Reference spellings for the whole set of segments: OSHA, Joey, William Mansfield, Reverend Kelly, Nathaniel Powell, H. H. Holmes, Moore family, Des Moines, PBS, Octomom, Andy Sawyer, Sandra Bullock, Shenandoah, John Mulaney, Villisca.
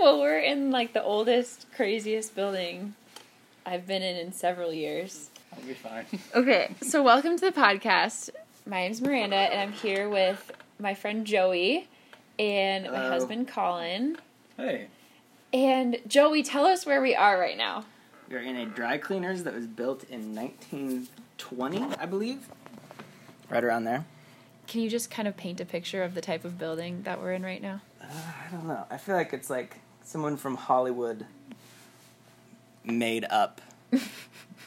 Well, we're in like the oldest, craziest building I've been in several years. I'll be fine. Okay, so welcome to the podcast. My name's Miranda, and I'm here with my friend Joey and my husband Colin. Hey. And Joey, tell us where we are right now. We're in a dry cleaners that was built in 1920, I believe. Right around there. Can you just kind of paint a picture of the type of building that we're in right now? I don't know. I feel like it's like someone from Hollywood made up,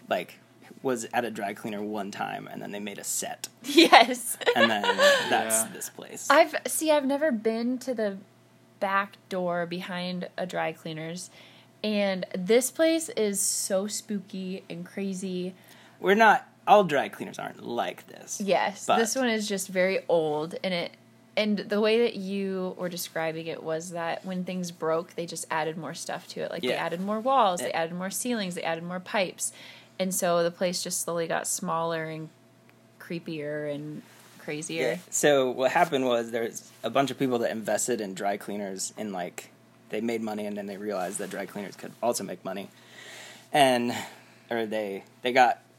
like, was at a dry cleaner one time, and then they made a set. Yes. And then that's this place. I've never been to the back door behind a dry cleaners, and this place is so spooky and crazy. All dry cleaners aren't like this. Yes, but this one is just very old, and the way that you were describing it was that when things broke, they just added more stuff to it. Like, they added more walls, they added more ceilings, they added more pipes, and so the place just slowly got smaller and creepier and crazier. Yeah. So what happened was there's a bunch of people that invested in dry cleaners, and like they made money, and then they realized that dry cleaners could also make money,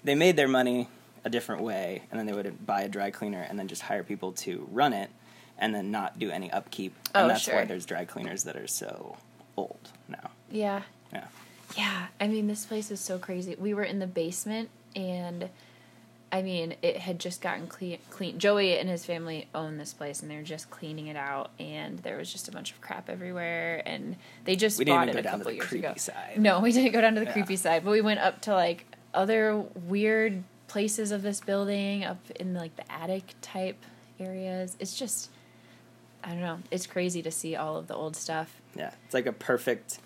They made their money a different way, and then they would buy a dry cleaner and then just hire people to run it and then not do any upkeep. And that's why there's dry cleaners that are so old now. Yeah. Yeah. Yeah. I mean, this place is so crazy. We were in the basement, and, I mean, it had just gotten clean. Joey and his family own this place, and they were just cleaning it out, and there was just a bunch of crap everywhere, and they just bought it a couple years ago. We didn't go down to the creepy side. No, we didn't go down to the creepy side, but we went up to, like, other weird places of this building, up in like the attic type areas. It's just, I don't know, it's crazy to see all of the old stuff. Yeah, it's like a perfect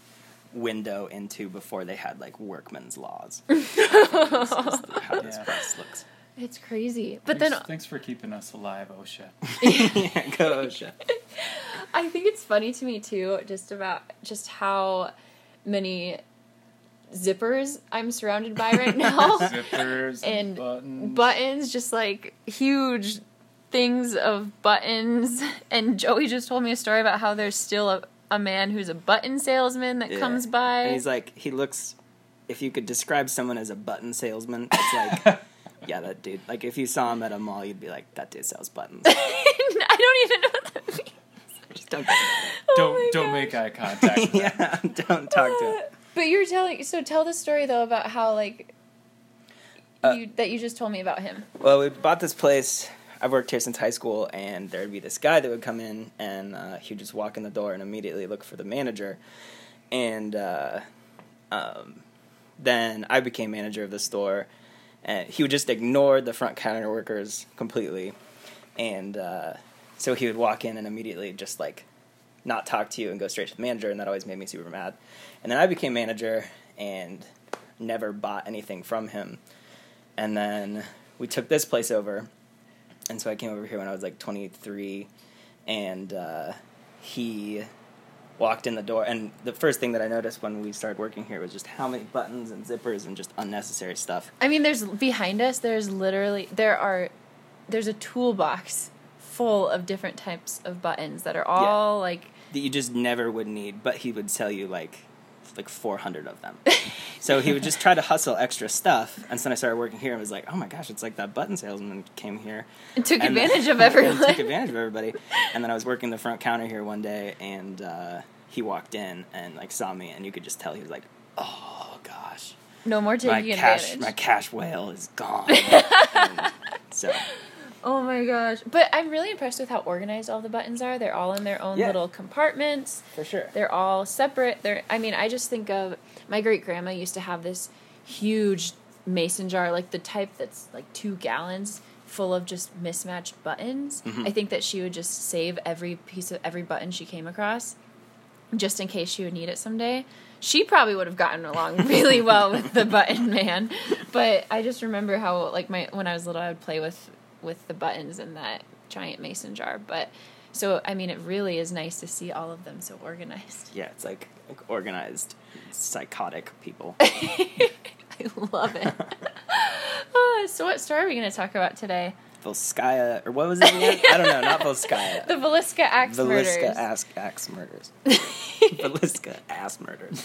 window into before they had like workman's laws. How this place looks. It's crazy. But thanks for keeping us alive, OSHA. Yeah, go OSHA. I think it's funny to me too, just how many zippers I'm surrounded by right now. Zippers and buttons, just like huge things of buttons. And Joey just told me a story about how there's still a man who's a button salesman that comes by. And he's like, he looks, if you could describe someone as a button salesman, it's like, yeah, that dude. Like, if you saw him at a mall, you'd be like, that dude sells buttons. I don't even know what that means. Just don't make eye contact with him. Don't talk to him. But tell the story, though, about how, like, you just told me about him. Well, we bought this place. I've worked here since high school, and there'd be this guy that would come in, and he would just walk in the door and immediately look for the manager. And then I became manager of the store, and he would just ignore the front counter workers completely. And so he would walk in and immediately just, like, not talk to you and go straight to the manager, and that always made me super mad. And then I became manager and never bought anything from him. And then we took this place over, and so I came over here when I was like 23, and he walked in the door, and the first thing that I noticed when we started working here was just how many buttons and zippers and just unnecessary stuff. I mean, there's a toolbox full of different types of buttons that are all like, that you just never would need, but he would sell you like 400 of them. So he would just try to hustle extra stuff, and so then I started working here and was like, oh my gosh, it's like that button salesman came here and took advantage of everybody. And then I was working the front counter here one day, and he walked in and like saw me, and you could just tell he was like, oh gosh, no more taking advantage. My cash whale is gone. So. Oh my gosh. But I'm really impressed with how organized all the buttons are. They're all in their own little compartments. For sure. They're all separate. I just think of my great-grandma used to have this huge mason jar, like the type that's like 2 gallons full of just mismatched buttons. Mm-hmm. I think that she would just save every button she came across just in case she would need it someday. She probably would have gotten along really well with the button man. But I just remember how, like, when I was little, I would play with the buttons in that giant mason jar. But so, I mean, it really is nice to see all of them so organized. Yeah, it's like organized, psychotic people. I love it. So what story are we going to talk about today? Villisca, or what was it again? I don't know, not Villisca. The Villisca axe murders. Villisca ass murders.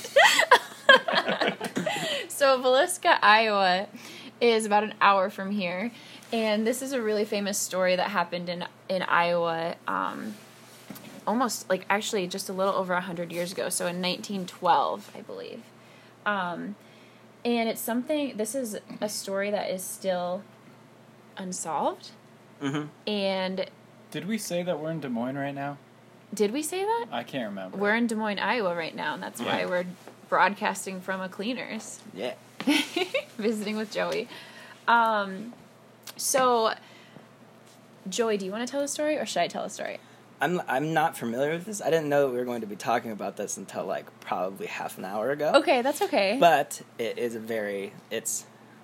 So Villisca, Iowa is about an hour from here, and this is a really famous story that happened in Iowa actually just a little over 100 years ago, so in 1912, I believe. And it's something, this is a story that is still unsolved. Mm-hmm. And did we say that we're in Des Moines right now? Did we say that? I can't remember. We're in Des Moines, Iowa right now, and that's why we're broadcasting from a cleaners. Yeah. Visiting with Joey. So, Joey, do you want to tell a story, or should I tell a story? I'm not familiar with this. I didn't know that we were going to be talking about this until, probably half an hour ago. Okay, that's okay. But it is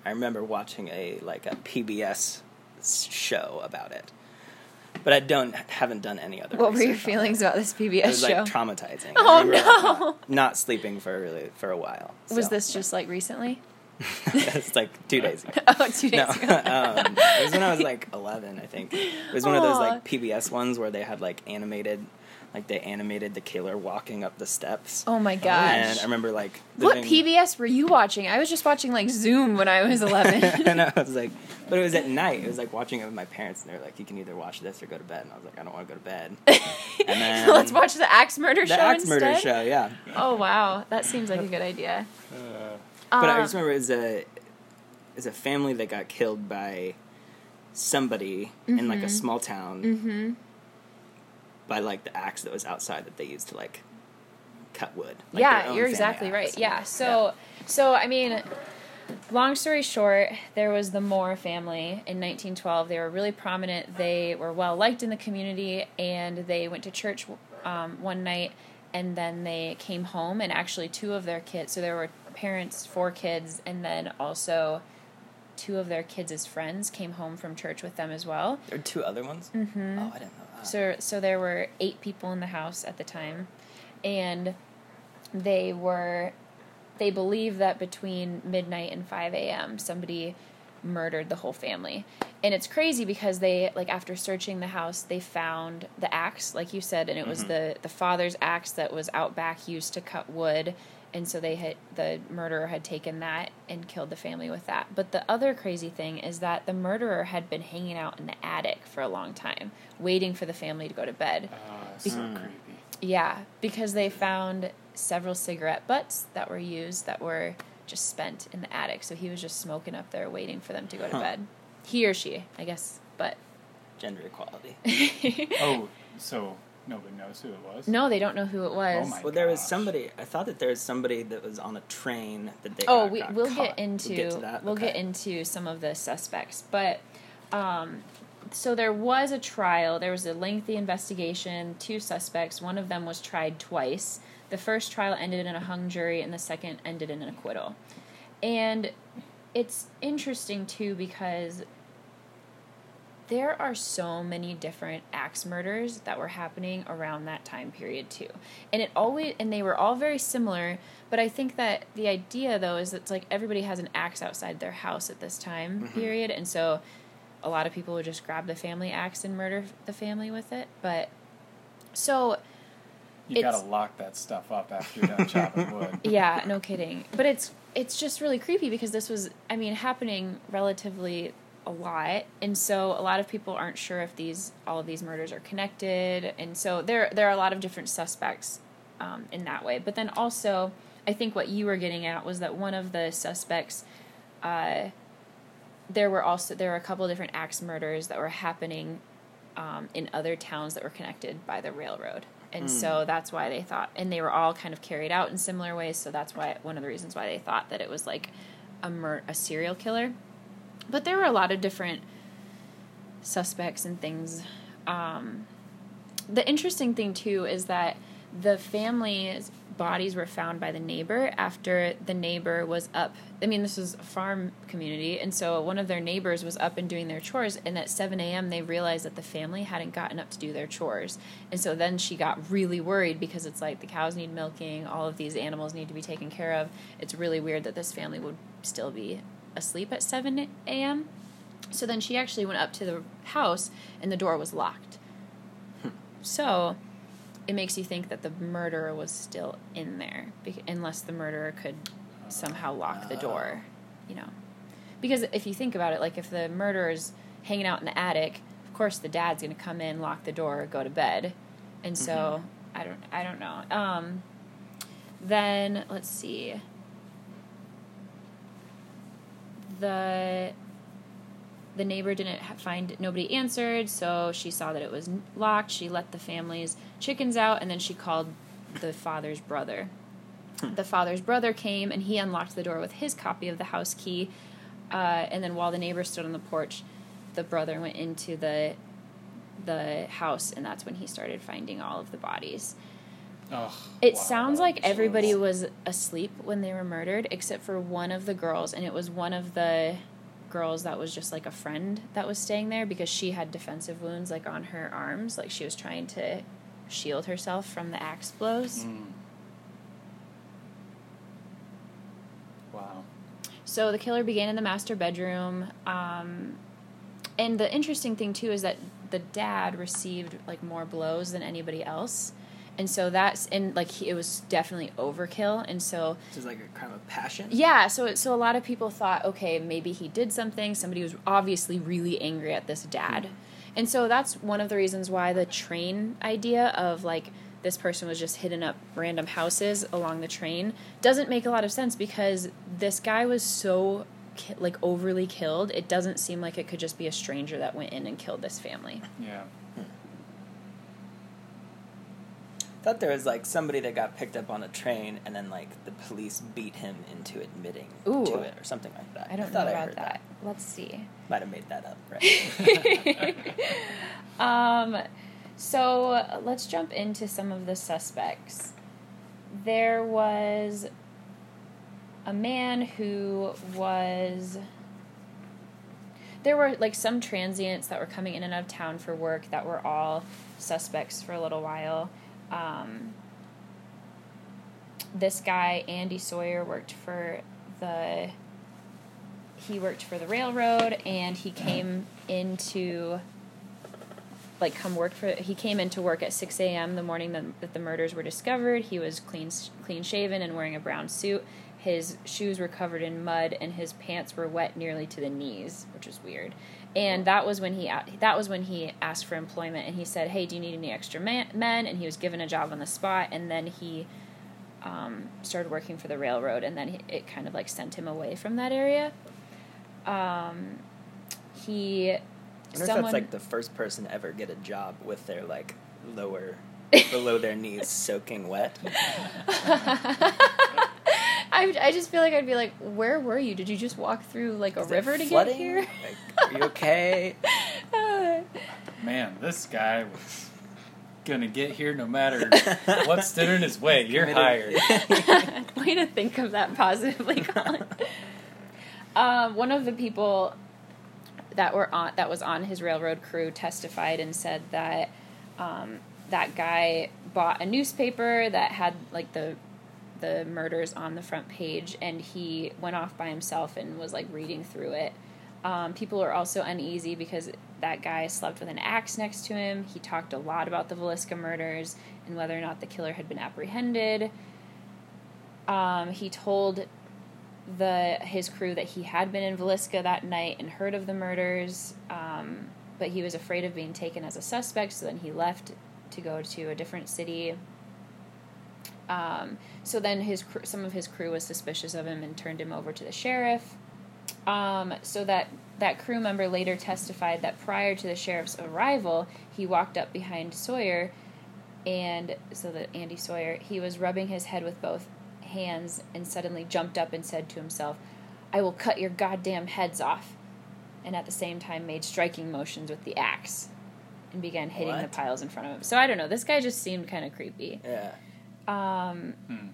I remember watching a PBS show about it. But I haven't done any other. What were your feelings about this PBS show? It was traumatizing. Oh no! Not sleeping for a while. So. Was this just recently? It's 2 days ago. Oh, 2 days ago. It was when I was 11, I think. It was one of those PBS ones where they had animated the killer walking up the steps. Oh my gosh! And I remember what PBS were you watching? I was just watching Zoom when I was 11. And I was but it was at night. It was watching it with my parents, and they were you can either watch this or go to bed. And I was I don't want to go to bed. And then let's watch the axe murder show. The axe murder show, yeah. Oh wow, that seems like a good idea. But I just remember it was a family that got killed by somebody in a small town. Mm-hmm. By, the axe that was outside that they used to, cut wood. Yeah, you're exactly right. Yeah, so, I mean, long story short, there was the Moore family in 1912. They were really prominent. They were well-liked in the community, and they went to church one night, and then they came home, and actually two of their kids, so there were parents, 4 kids, and then also two of their kids' friends came home from church with them as well. There were 2 other ones? Mm-hmm. Oh, I didn't know. So there were 8 people in the house at the time, and they believe that between midnight and 5 a.m. somebody murdered the whole family. And it's crazy because they, after searching the house, they found the axe, like you said, and it was the father's axe that was out back used to cut wood, and so the murderer had taken that and killed the family with that. But the other crazy thing is that the murderer had been hanging out in the attic for a long time, waiting for the family to go to bed. So creepy. Yeah, because they found several cigarette butts that were used that were just spent in the attic. So he was just smoking up there waiting for them to go to bed. He or she, I guess, but... Gender equality. Oh, so... Nobody knows who it was? No, they don't know who it was. Oh my gosh. There was somebody... I thought that there was somebody that was on a train that they we'll caught. We'll get into some of the suspects. But, so there was a trial. There was a lengthy investigation. 2 suspects. One of them was tried twice. The first trial ended in a hung jury, and the second ended in an acquittal. And it's interesting, too, because... there are so many different axe murders that were happening around that time period too. And they were all very similar, but I think that the idea though is that it's everybody has an axe outside their house at this time period, and so a lot of people would just grab the family axe and murder the family with it. But so you gotta lock that stuff up after you're done chopping wood. Yeah, no kidding. But it's just really creepy because this was happening relatively a lot, and so a lot of people aren't sure if all of these murders are connected, and so there are a lot of different suspects in that way. But then also, I think what you were getting at was that one of the suspects, there were a couple of different axe murders that were happening in other towns that were connected by the railroad, and so that's why they thought, and they were all kind of carried out in similar ways. So that's why one of the reasons why they thought that it was a serial killer. But there were a lot of different suspects and things. The interesting thing, too, is that the family's bodies were found by the neighbor after the neighbor was up. This was a farm community, and so one of their neighbors was up and doing their chores, and at 7 a.m. they realized that the family hadn't gotten up to do their chores. And so then she got really worried because it's the cows need milking, all of these animals need to be taken care of. It's really weird that this family would still be asleep at 7 a.m. So then she actually went up to the house, and the door was locked. So it makes you think that the murderer was still in there, unless the murderer could somehow lock the door, you know. Because if you think about it, like, if the murderer's hanging out in the attic, of course the dad's going to come in, lock the door, go to bed. And so, mm-hmm. I don't know. Then, let's see. The neighbor didn't find, nobody answered, so she saw that it was locked. She let the family's chickens out, and then she called the father's brother. The father's brother came, and he unlocked the door with his copy of the house key. And then while the neighbor stood on the porch, the brother went into the house, and that's when he started finding all of the bodies. Sounds like everybody was asleep when they were murdered, except for one of the girls, and it was one of the girls that was just like a friend that was staying there, because she had defensive wounds, like, on her arms, like she was trying to shield herself from the axe blows. Wow. So the killer began in the master bedroom, and the interesting thing too is that the dad received, like, more blows than anybody else. And so that's, and, like, it was definitely overkill, and so... This is, like, a crime of passion? Yeah, so a lot of people thought, okay, maybe he did something. Somebody was obviously really angry at this dad. Mm-hmm. And so that's one of the reasons why the train idea of, like, this person was just hitting up random houses along the train doesn't make a lot of sense, because this guy was so, like, overly killed, it doesn't seem like it could just be a stranger that went in and killed this family. Yeah. I thought there was, like, somebody that got picked up on a train, and then, like, the police beat him into admitting to it or something like that. I don't know about that. Let's see. Might have made that up, right? So let's jump into some of the suspects. There was a man who was... There were, like, some transients that were coming in and out of town for work that were all suspects for a little while. This guy, Andy Sawyer, worked for the railroad, and he came into work at 6 a.m. the morning that the murders were discovered. He was clean shaven and wearing a brown suit. His shoes were covered in mud, and his pants were wet nearly to the knees, which was weird. And that was when he asked for employment, and he said, "Hey, do you need any extra men?" And he was given a job on the spot, and then he started working for the railroad, and then it kind of, like, sent him away from that area. I wonder if that's, like, the first person to ever get a job with their, like, lower below their knees soaking wet. I just feel like I'd be like, where were you? Did you just walk through, like, a river to get here? Like, are you okay? Man, this guy was going to get here no matter what stood in his way. You're hired. Way to think of that positively, Colin. One of the people that was on his railroad crew testified and said that that guy bought a newspaper that had, like, the murders on the front page, and he went off by himself and was, like, reading through it. People are also uneasy because that guy slept with an axe next to him. He talked a lot about the Villisca murders and whether or not the killer had been apprehended. He told his crew that he had been in Villisca that night and heard of the murders, but he was afraid of being taken as a suspect, so then he left to go to a different city. So then some of his crew was suspicious of him and turned him over to the sheriff. So that crew member later testified that prior to the sheriff's arrival, he walked up behind Sawyer, and so that Andy Sawyer, he was rubbing his head with both hands and suddenly jumped up and said to himself, "I will cut your goddamn heads off," and at the same time made striking motions with the axe and began hitting the piles in front of him. So I don't know, this guy just seemed kind of creepy. Yeah.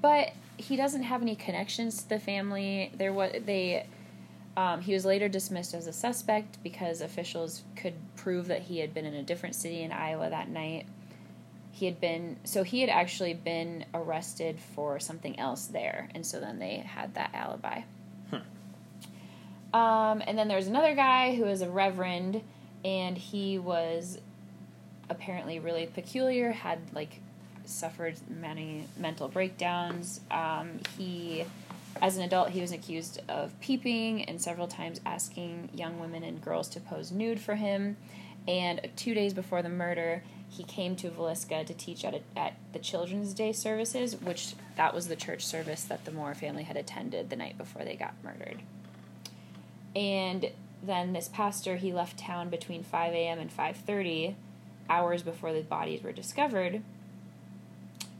But he doesn't have any connections to the family. He was later dismissed as a suspect because officials could prove that he had been in a different city in Iowa that night. He had actually been arrested for something else there, and so then they had that alibi. And then there's another guy who was a reverend, and he was apparently really peculiar, had, like, suffered many mental breakdowns. He, as an adult, he was accused of peeping and several times asking young women and girls to pose nude for him. And 2 days before the murder, he came to Villisca to teach at the Children's Day services, which that was the church service that the Moore family had attended the night before they got murdered. And then this pastor, he left town between 5 a.m. and 5:30, hours before the bodies were discovered.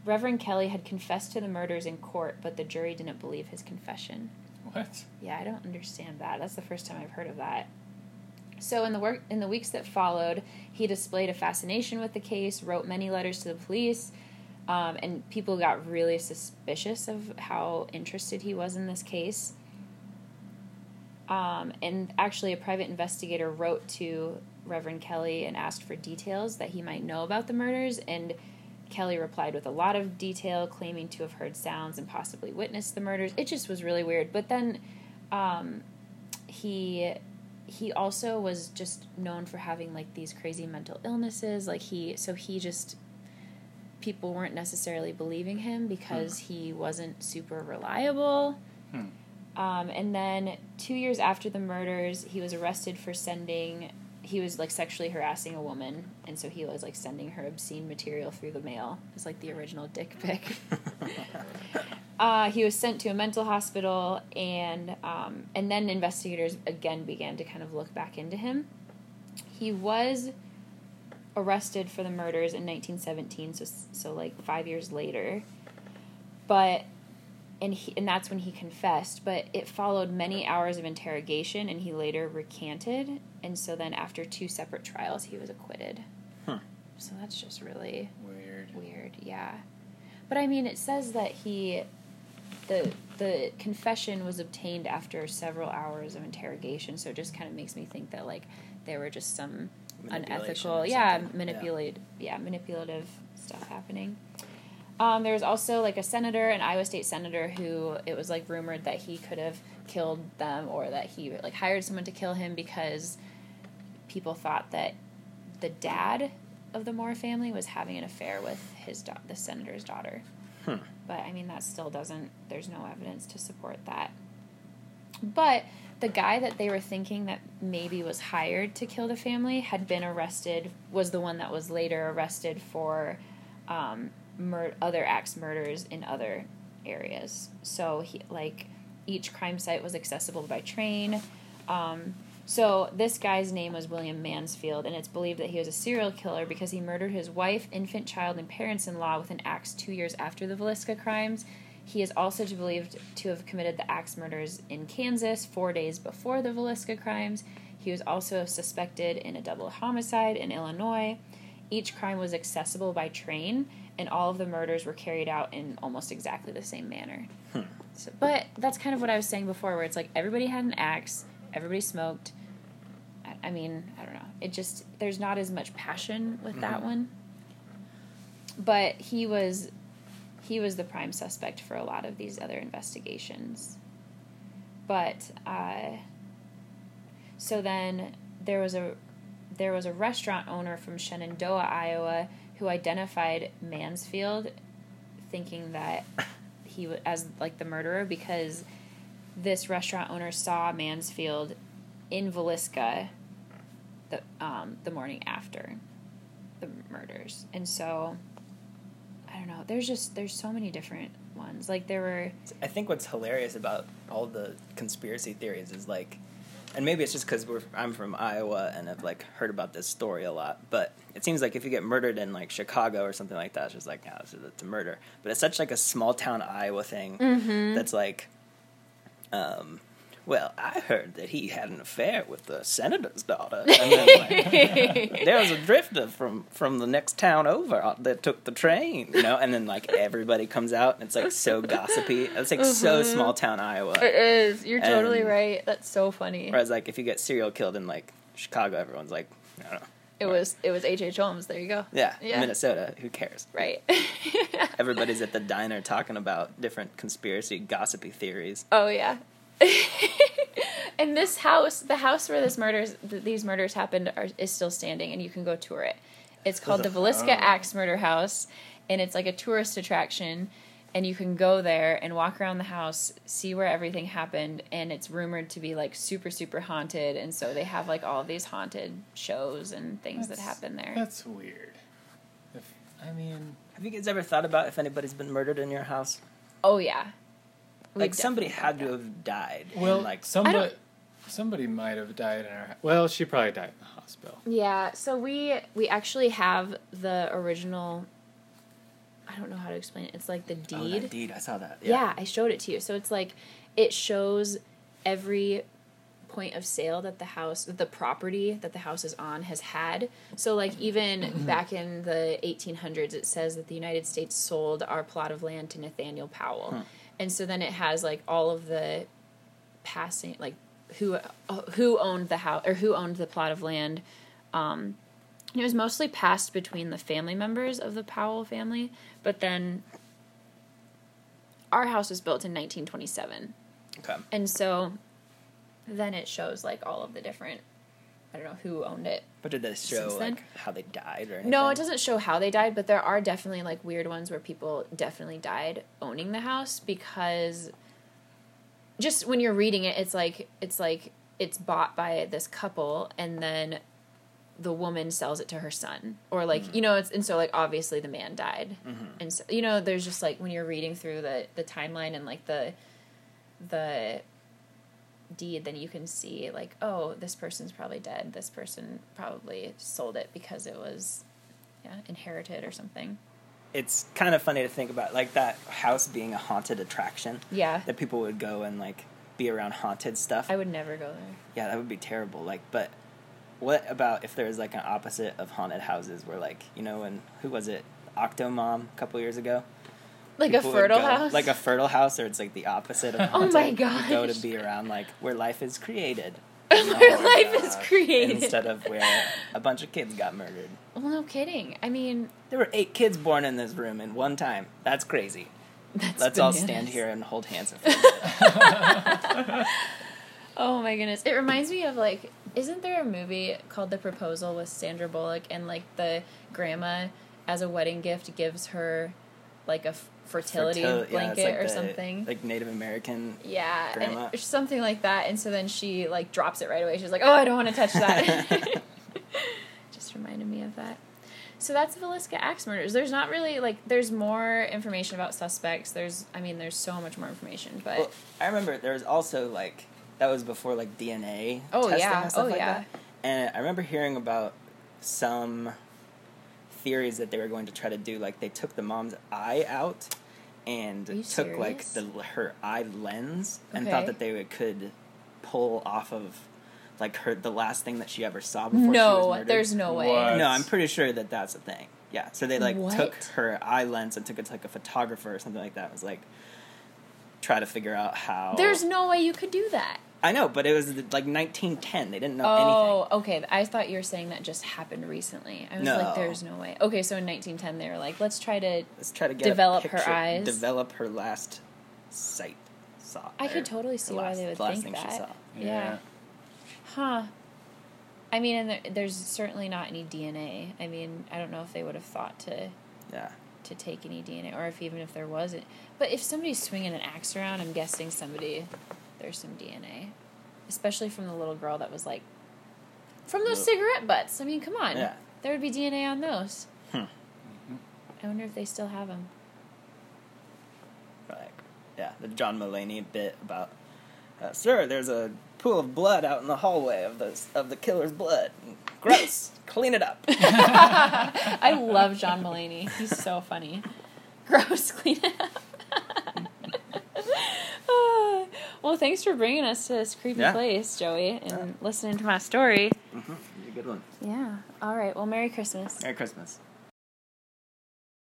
Reverend Kelly had confessed to the murders in court, but the jury didn't believe his confession. What? Yeah, I don't understand that. That's the first time I've heard of that. So in the weeks that followed, he displayed a fascination with the case, wrote many letters to the police, and people got really suspicious of how interested he was in this case. And actually a private investigator wrote to Reverend Kelly and asked for details that he might know about the murders, and Kelly replied with a lot of detail, claiming to have heard sounds and possibly witnessed the murders. It just was really weird. But then he also was just known for having, like, these crazy mental illnesses. Like, people weren't necessarily believing him because he wasn't super reliable. And then 2 years after the murders, he was arrested for sexually harassing a woman, and so he was, like, sending her obscene material through the mail. It was, like, the original dick pic. He was sent to a mental hospital, and then investigators again began to kind of look back into him. He was arrested for the murders in 1917, so 5 years later, but... And that's when he confessed, but it followed many hours of interrogation, and he later recanted, and so then after two separate trials, he was acquitted. Huh. So that's just really... Weird, yeah. But, I mean, it says that the confession was obtained after several hours of interrogation, so it just kind of makes me think that, like, there were just some unethical... manipulative stuff happening. There was also, like, a senator, an Iowa state senator, who it was, like, rumored that he could have killed them, or that he, like, hired someone to kill him because people thought that the dad of the Moore family was having an affair with the senator's daughter. Huh. But, I mean, that still doesn't... There's no evidence to support that. But the guy that they were thinking that maybe was hired to kill the family had been arrested, was the one that was later arrested for... other axe murders in other areas. So he, like, each crime site was accessible by train. So this guy's name was William Mansfield, and it's believed that he was a serial killer because he murdered his wife, infant child, and parents-in-law with an axe 2 years after the Villisca crimes. He is also believed to have committed the axe murders in Kansas 4 days before the Villisca crimes. He was also suspected in a double homicide in Illinois. Each crime was accessible by train, and all of the murders were carried out in almost exactly the same manner. Hmm. So, but that's kind of what I was saying before, where it's like everybody had an axe, everybody smoked. I mean, I don't know. It just, there's not as much passion with that one. But he was the prime suspect for a lot of these other investigations. But, so then there was a restaurant owner from Shenandoah, Iowa, who identified Mansfield, thinking that he was as, like, the murderer, because this restaurant owner saw Mansfield in Villisca the morning after the murders. And so, I don't know, there's so many different ones. Like, there were... I think what's hilarious about all the conspiracy theories is, like, and maybe it's just because I'm from Iowa and I've, like, heard about this story a lot, but it seems like if you get murdered in, like, Chicago or something like that, it's just like, no, it's a murder. But it's such, like, a small-town Iowa thing that's like, well, I heard that he had an affair with the senator's daughter. And then, like, there was a drifter from the next town over that took the train, you know? And then, like, everybody comes out, and it's, like, so gossipy. It's, like, so small-town Iowa. It is. You're totally right. That's so funny. Whereas, like, if you get serial killed in, like, Chicago, everyone's like, I don't know. It was H. H. Holmes. There you go. Yeah. Minnesota. Who cares? Right. Everybody's at the diner talking about different conspiracy gossipy theories. Oh, yeah. And this house, the house where these murders happened, is still standing, and you can go tour it. It's called the Villisca Axe Murder House, and it's like a tourist attraction, and you can go there and walk around the house, see where everything happened, and it's rumored to be like super, super haunted, and so they have like all of these haunted shows and things that happen there. That's weird. Have you guys ever thought about if anybody's been murdered in your house? Oh, yeah. Like, somebody had to have died. Well, like somebody might have died in our house. Well, she probably died in the hospital. Yeah, so we actually have the original, I don't know how to explain it. It's like the deed. Oh, that deed. I saw that. Yeah, I showed it to you. So it's like, it shows every point of sale that the house, that the property that the house is on has had. So like even back in the 1800s, it says that the United States sold our plot of land to Nathaniel Powell. Huh. And so then it has like all of the passing, like who owned the house or who owned the plot of land. It was mostly passed between the family members of the Powell family, but then our house was built in 1927. Okay. And so then it shows, like, all of the different, I don't know who owned it. But did they show, like, how they died or anything? No, it doesn't show how they died, but there are definitely, like, weird ones where people definitely died owning the house, because just when you're reading it, it's like it's bought by this couple, and then the woman sells it to her son. Or, like, you know, it's, and so, like, obviously the man died. Mm-hmm. And so, you know, there's just, like, when you're reading through the timeline and, like, the deed, then you can see, like, oh, this person's probably dead. This person probably sold it because it was inherited or something. It's kind of funny to think about, like, that house being a haunted attraction. Yeah. That people would go and, like, be around haunted stuff. I would never go there. Yeah, that would be terrible. Like, but what about if there's, like, an opposite of haunted houses where, like, you know, and who was it? Octomom a couple years ago? Like people a fertile house? Like a fertile house, or it's like the opposite of haunted. Oh my gosh. You go to be around like where life is created. Where life is created. Instead of where a bunch of kids got murdered. Well, no kidding. I mean, there were 8 kids born in this room in one time. That's crazy. Let's all stand here and hold hands. Oh my goodness. It reminds me of, like, isn't there a movie called The Proposal with Sandra Bullock, and like the grandma as a wedding gift gives her like a fertility blanket, yeah, like or something. Like Native American grandma. And something like that. And so then she, like, drops it right away. She's like, oh, I don't want to touch that. Just reminded me of that. So that's Villisca Axe Murders. There's not really, like, there's more information about suspects. There's so much more information. But well, I remember there was also, like, that was before, like, DNA testing and stuff like that. And I remember hearing about some theories that they were going to try to do, like, they took the mom's eye out and took serious? Like her eye lens and thought that they could pull off of, like, her the last thing that she ever saw before she was murdered. There's no way. What? No, I'm pretty sure that that's a thing. Yeah, so they took her eye lens and took it to, like, a photographer or something like that. It was like try to figure out how. There's no way you could do that. I know, but it was like 1910. They didn't know anything. Oh, okay. I thought you were saying that just happened recently. I was like, there's no way. Okay, so in 1910, they were like, let's try to get develop picture, her eyes. Develop her last sight. I could totally see why they would think that. She saw. Yeah. Huh. I mean, and there's certainly not any DNA. I mean, I don't know if they would have thought to take any DNA, or if even if there wasn't. But if somebody's swinging an axe around, I'm guessing there's some DNA, especially from the little girl that was, like, from those cigarette butts. I mean, come on. Yeah. There would be DNA on those. Mm-hmm. I wonder if they still have them. Like, yeah, the John Mulaney bit about, sir, there's a pool of blood out in the hallway of the killer's blood. Gross. Clean it up. I love John Mulaney. He's so funny. Gross. Clean it up. Well, thanks for bringing us to this creepy place, Joey, and listening to my story. Mm-hmm. It's a good one. Yeah. All right. Well, Merry Christmas. Merry Christmas.